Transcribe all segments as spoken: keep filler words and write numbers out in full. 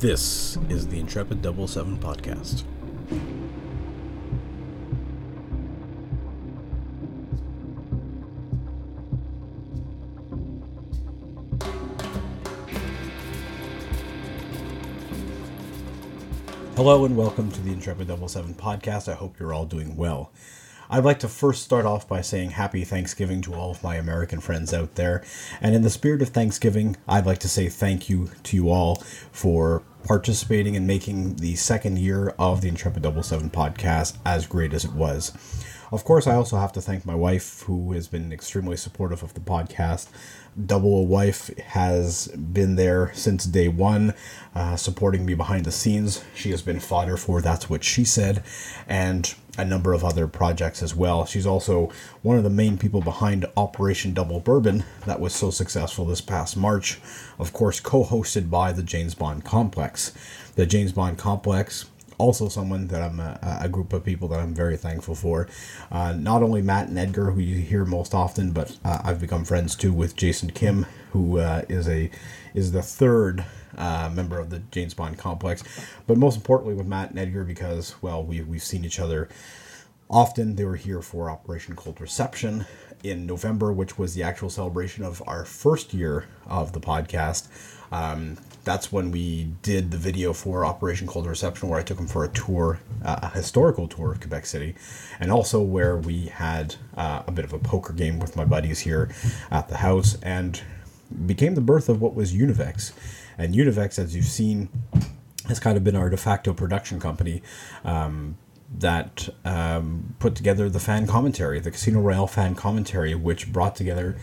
This is the Intrepid Double Seven Podcast. Hello and welcome to the Intrepid Double Seven Podcast. I hope you're all doing well. I'd like to first start off by saying happy Thanksgiving to all of my American friends out there. And in the spirit of Thanksgiving, I'd like to say thank you to you all for participating and making the second year of the Intrepid Double Seven Podcast as great as it was. Of course, I also have to thank my wife, who has been extremely supportive of the podcast. Double Wife has been there since day one, uh, supporting me behind the scenes. She has been fodder for That's What She Said, and a number of other projects as well. She's also one of the main people behind Operation Double Bourbon that was so successful this past March, of course co-hosted by the James Bond Complex. The James Bond Complex, also someone that I'm a, a group of people that I'm very thankful for. Uh, not only Matt and Edgar, who you hear most often, but uh, I've become friends too with Jason Kim, who uh, is a is the third uh, member of the James Bond Complex. But most importantly with Matt and Edgar, because, well, we, we've seen each other often. They were here for Operation Cold Reception in November, which was the actual celebration of our first year of the podcast. Um, that's when we did the video for Operation Cold Reception, where I took him for a tour, uh, a historical tour of Quebec City, and also where we had uh, a bit of a poker game with my buddies here at the house, and became the birth of what was Univex. And Univex, as you've seen, has kind of been our de facto production company um, that um, put together the fan commentary, the Casino Royale fan commentary, which brought together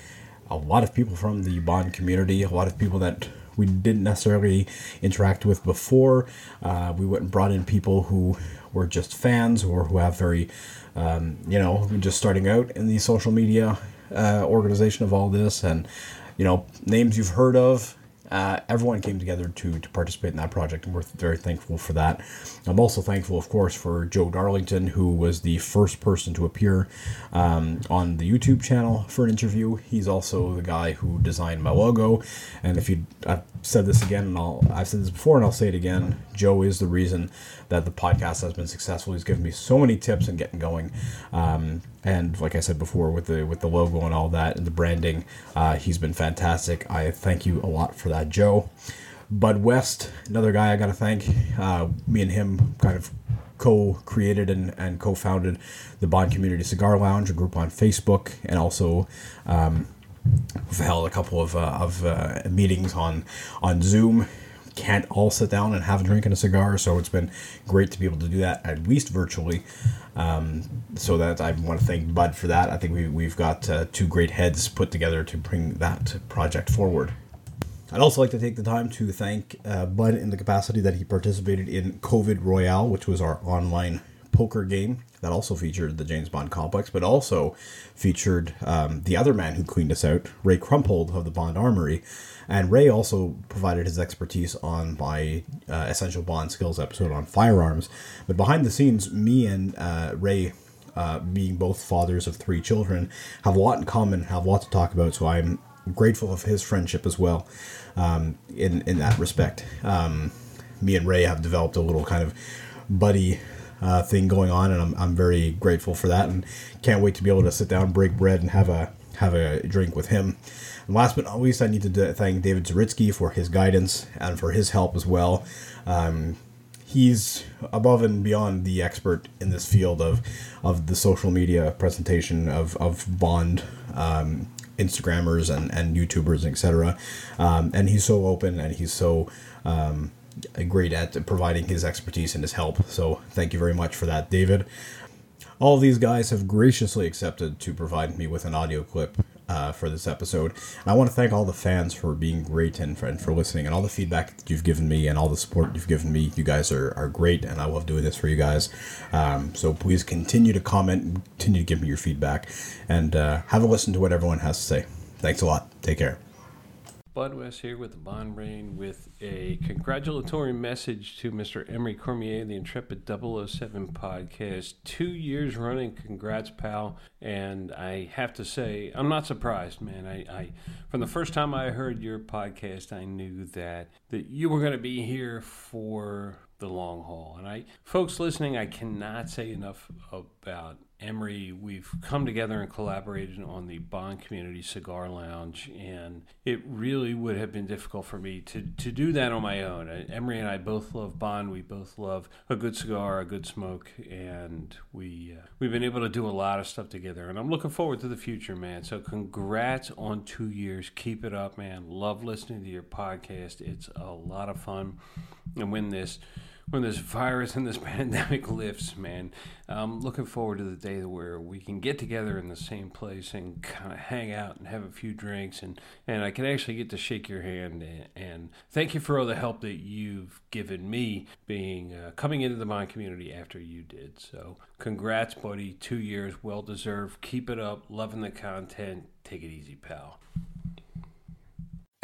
a lot of people from the Bond community, a lot of people that we didn't necessarily interact with before. Uh, we went and brought in people who were just fans or who have very, um, you know, just starting out in the social media uh, organization of all this, and, you know, names you've heard of. Uh, everyone came together to, to participate in that project, and we're very thankful for that. I'm also thankful, of course, for Joe Darlington, who was the first person to appear um, on the YouTube channel for an interview. He's also the guy who designed my logo, and if you, I've said this again, and I'll, I've said this before, and I'll say it again, Joe is the reason that the podcast has been successful. He's given me so many tips and getting going, um, and like I said before, with the with the logo and all that, and the branding, uh, he's been fantastic. I thank you a lot for that. Uh, Joe. Bud West, another guy I gotta thank. Uh, me and him kind of co-created and, and co-founded the Bond Community Cigar Lounge, a group on Facebook, and also um, we've held a couple of, uh, of uh, meetings on, on Zoom. Can't all sit down and have a drink and a cigar, so it's been great to be able to do that, at least virtually. Um, so that I want to thank Bud for that. I think we, we've got uh, two great heads put together to bring that project forward. I'd also like to take the time to thank uh, Bud in the capacity that he participated in COVID Royale, which was our online poker game that also featured the James Bond Complex, but also featured um, the other man who cleaned us out, Ray Krompholz of the Bond Armory. And Ray also provided his expertise on my uh, Essential Bond Skills episode on firearms. But behind the scenes, me and uh, Ray, uh, being both fathers of three children, have a lot in common, have a lot to talk about, so I'm grateful of his friendship as well, um, in, in that respect. Um, me and Ray have developed a little kind of buddy uh, thing going on, and I'm I'm very grateful for that, and can't wait to be able to sit down, break bread, and have a have a drink with him. And last but not least, I need to thank David Zaritsky for his guidance and for his help as well. Um, he's above and beyond the expert in this field of of the social media presentation of, of Bond um Instagrammers and, and YouTubers, et cetera. Um, and he's so open, and he's so um, great at providing his expertise and his help. So thank you very much for that, David. All of these guys have graciously accepted to provide me with an audio clip uh, for this episode. And I want to thank all the fans for being great and for, and for listening, and all the feedback that you've given me and all the support you've given me. You guys are, are great, and I love doing this for you guys. Um, so please continue to comment, continue to give me your feedback, and uh, have a listen to what everyone has to say. Thanks a lot. Take care. Bud West here with the Bond Brain with a congratulatory message to Mister Emery Cormier, the Intrepid double oh seven Podcast. Two years running, congrats, pal. And I have to say, I'm not surprised, man. I, I from the first time I heard your podcast, I knew that, that you were going to be here for the long haul. And I, folks listening, I cannot say enough about Emery. We've come together and collaborated on the Bond Community Cigar Lounge, and it really would have been difficult for me to, to do that on my own. Emery and I both love Bond. We both love a good cigar, a good smoke, and we, uh, we've been able to do a lot of stuff together, and I'm looking forward to the future, man. So congrats on two years. Keep it up, man. Love listening to your podcast. It's a lot of fun, and when this When this virus and this pandemic lifts, man, I'm looking forward to the day where we can get together in the same place and kind of hang out and have a few drinks, and, and I can actually get to shake your hand, and, and thank you for all the help that you've given me being uh, coming into the Bond community after you did. So congrats, buddy. Two years, well deserved. Keep it up. Loving the content. Take it easy, pal.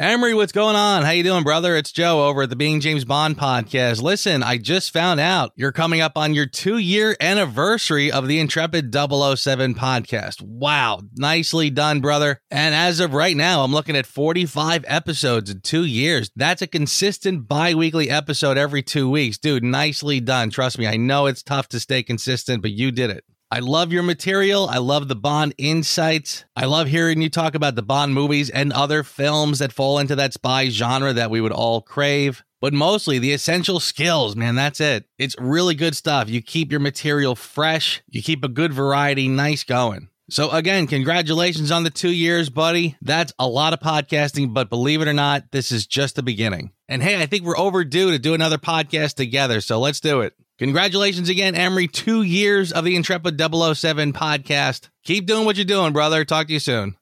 Emery, what's going on? How you doing, brother? It's Joe over at the Being James Bond Podcast. Listen, I just found out you're coming up on your two-year anniversary of the Intrepid double oh seven Podcast. Wow. Nicely done, brother. And as of right now, I'm looking at forty-five episodes in two years. That's a consistent bi-weekly episode every two weeks. Dude, nicely done. Trust me, I know it's tough to stay consistent, but you did it. I love your material. I love the Bond insights. I love hearing you talk about the Bond movies and other films that fall into that spy genre that we would all crave. But mostly the essential skills, man, that's it. It's really good stuff. You keep your material fresh. You keep a good variety. Nice going. So again, congratulations on the two years, buddy. That's a lot of podcasting, but believe it or not, this is just the beginning. And hey, I think we're overdue to do another podcast together, so let's do it. Congratulations again, Emery. Two years of the Intrepid double oh seven Podcast. Keep doing what you're doing, brother. Talk to you soon.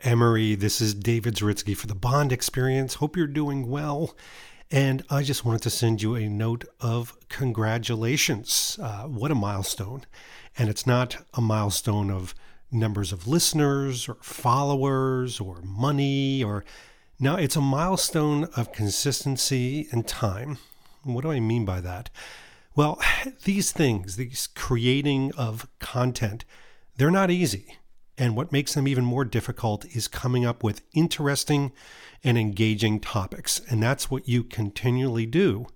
Emery, this is David Zaritsky for the Bond Experience. Hope you're doing well. And I just wanted to send you a note of congratulations. Uh, what a milestone. And it's not a milestone of numbers of listeners or followers or money or... Now, it's a milestone of consistency and time. What do I mean by that? Well, these things, these creating of content, they're not easy. And what makes them even more difficult is coming up with interesting and engaging topics. And that's what you continually do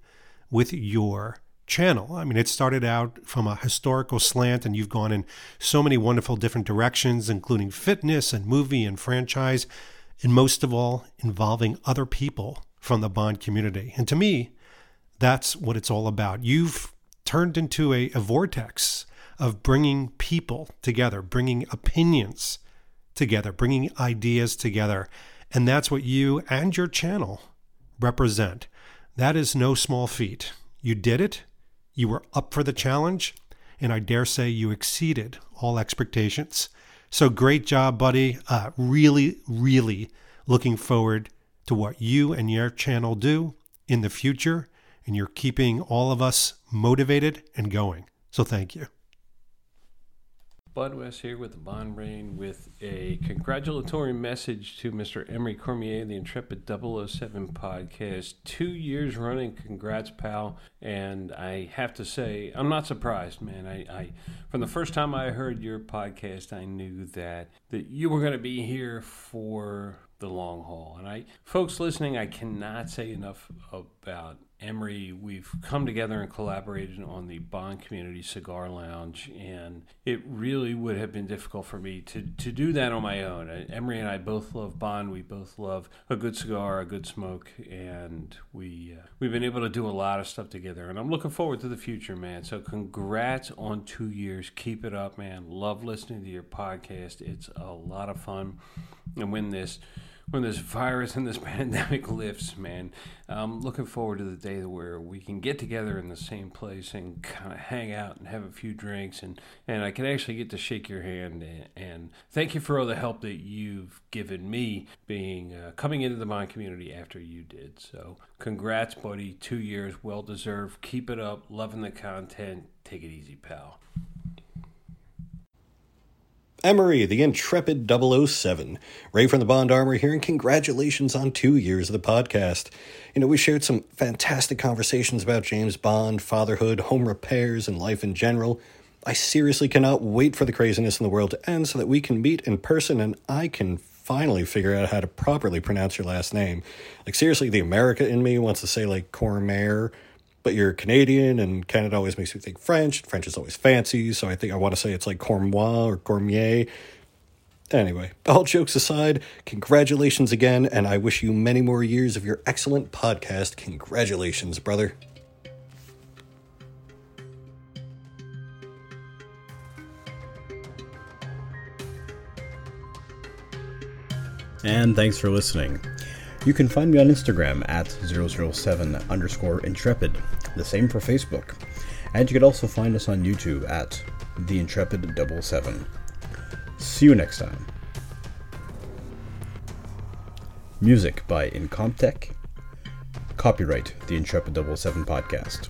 with your channel. I mean, it started out from a historical slant, and you've gone in so many wonderful different directions, including fitness and movie and franchise, and most of all, involving other people from the Bond community. And to me, that's what it's all about. You've turned into a, a vortex of bringing people together, bringing opinions together, bringing ideas together. And that's what you and your channel represent. That is no small feat. You did it. You were up for the challenge. And I dare say you exceeded all expectations. So great job, buddy. Uh, really, really looking forward to what you and your channel do in the future. And you're keeping all of us motivated and going. So thank you. Bud West here with the Bond Brain with a congratulatory message to Mister Emery Cormier, the Intrepid double oh seven Podcast. Two years running, congrats, pal. And I have to say, I'm not surprised, man. I, I from the first time I heard your podcast, I knew that, that you were going to be here for the long haul. And I, folks listening, I cannot say enough about Emery. We've come together and collaborated on the Bond Community Cigar Lounge, and it really would have been difficult for me to, to do that on my own. Emery and I both love Bond. We both love a good cigar, a good smoke, and we, uh, we've been able to do a lot of stuff together, and I'm looking forward to the future, man. So congrats on two years. Keep it up, man. Love listening to your podcast. It's a lot of fun, and when this... When this virus and this pandemic lifts, man, I'm looking forward to the day where we can get together in the same place and kind of hang out and have a few drinks, and, and I can actually get to shake your hand, and, and thank you for all the help that you've given me being uh, coming into the Bond community after you did. So congrats, buddy. Two years, well deserved. Keep it up. Loving the content. Take it easy, pal. Emery, the Intrepid double oh seven. Ray from the Bond Armory here, and congratulations on two years of the podcast. You know, we shared some fantastic conversations about James Bond, fatherhood, home repairs, and life in general. I seriously cannot wait for the craziness in the world to end so that we can meet in person and I can finally figure out how to properly pronounce your last name. Like, seriously, the America in me wants to say, like, Cormier, but you're Canadian, and Canada always makes me think French. French is always fancy, so I think I want to say it's like Cormois or Cormier. Anyway, all jokes aside, congratulations again, and I wish you many more years of your excellent podcast. Congratulations, brother. And thanks for listening. You can find me on Instagram at zero zero seven underscore intrepid, the same for Facebook, and you can also find us on YouTube at the Intrepid Double Seven. See you next time. Music by Incomtech. Copyright the Intrepid Double Seven Podcast.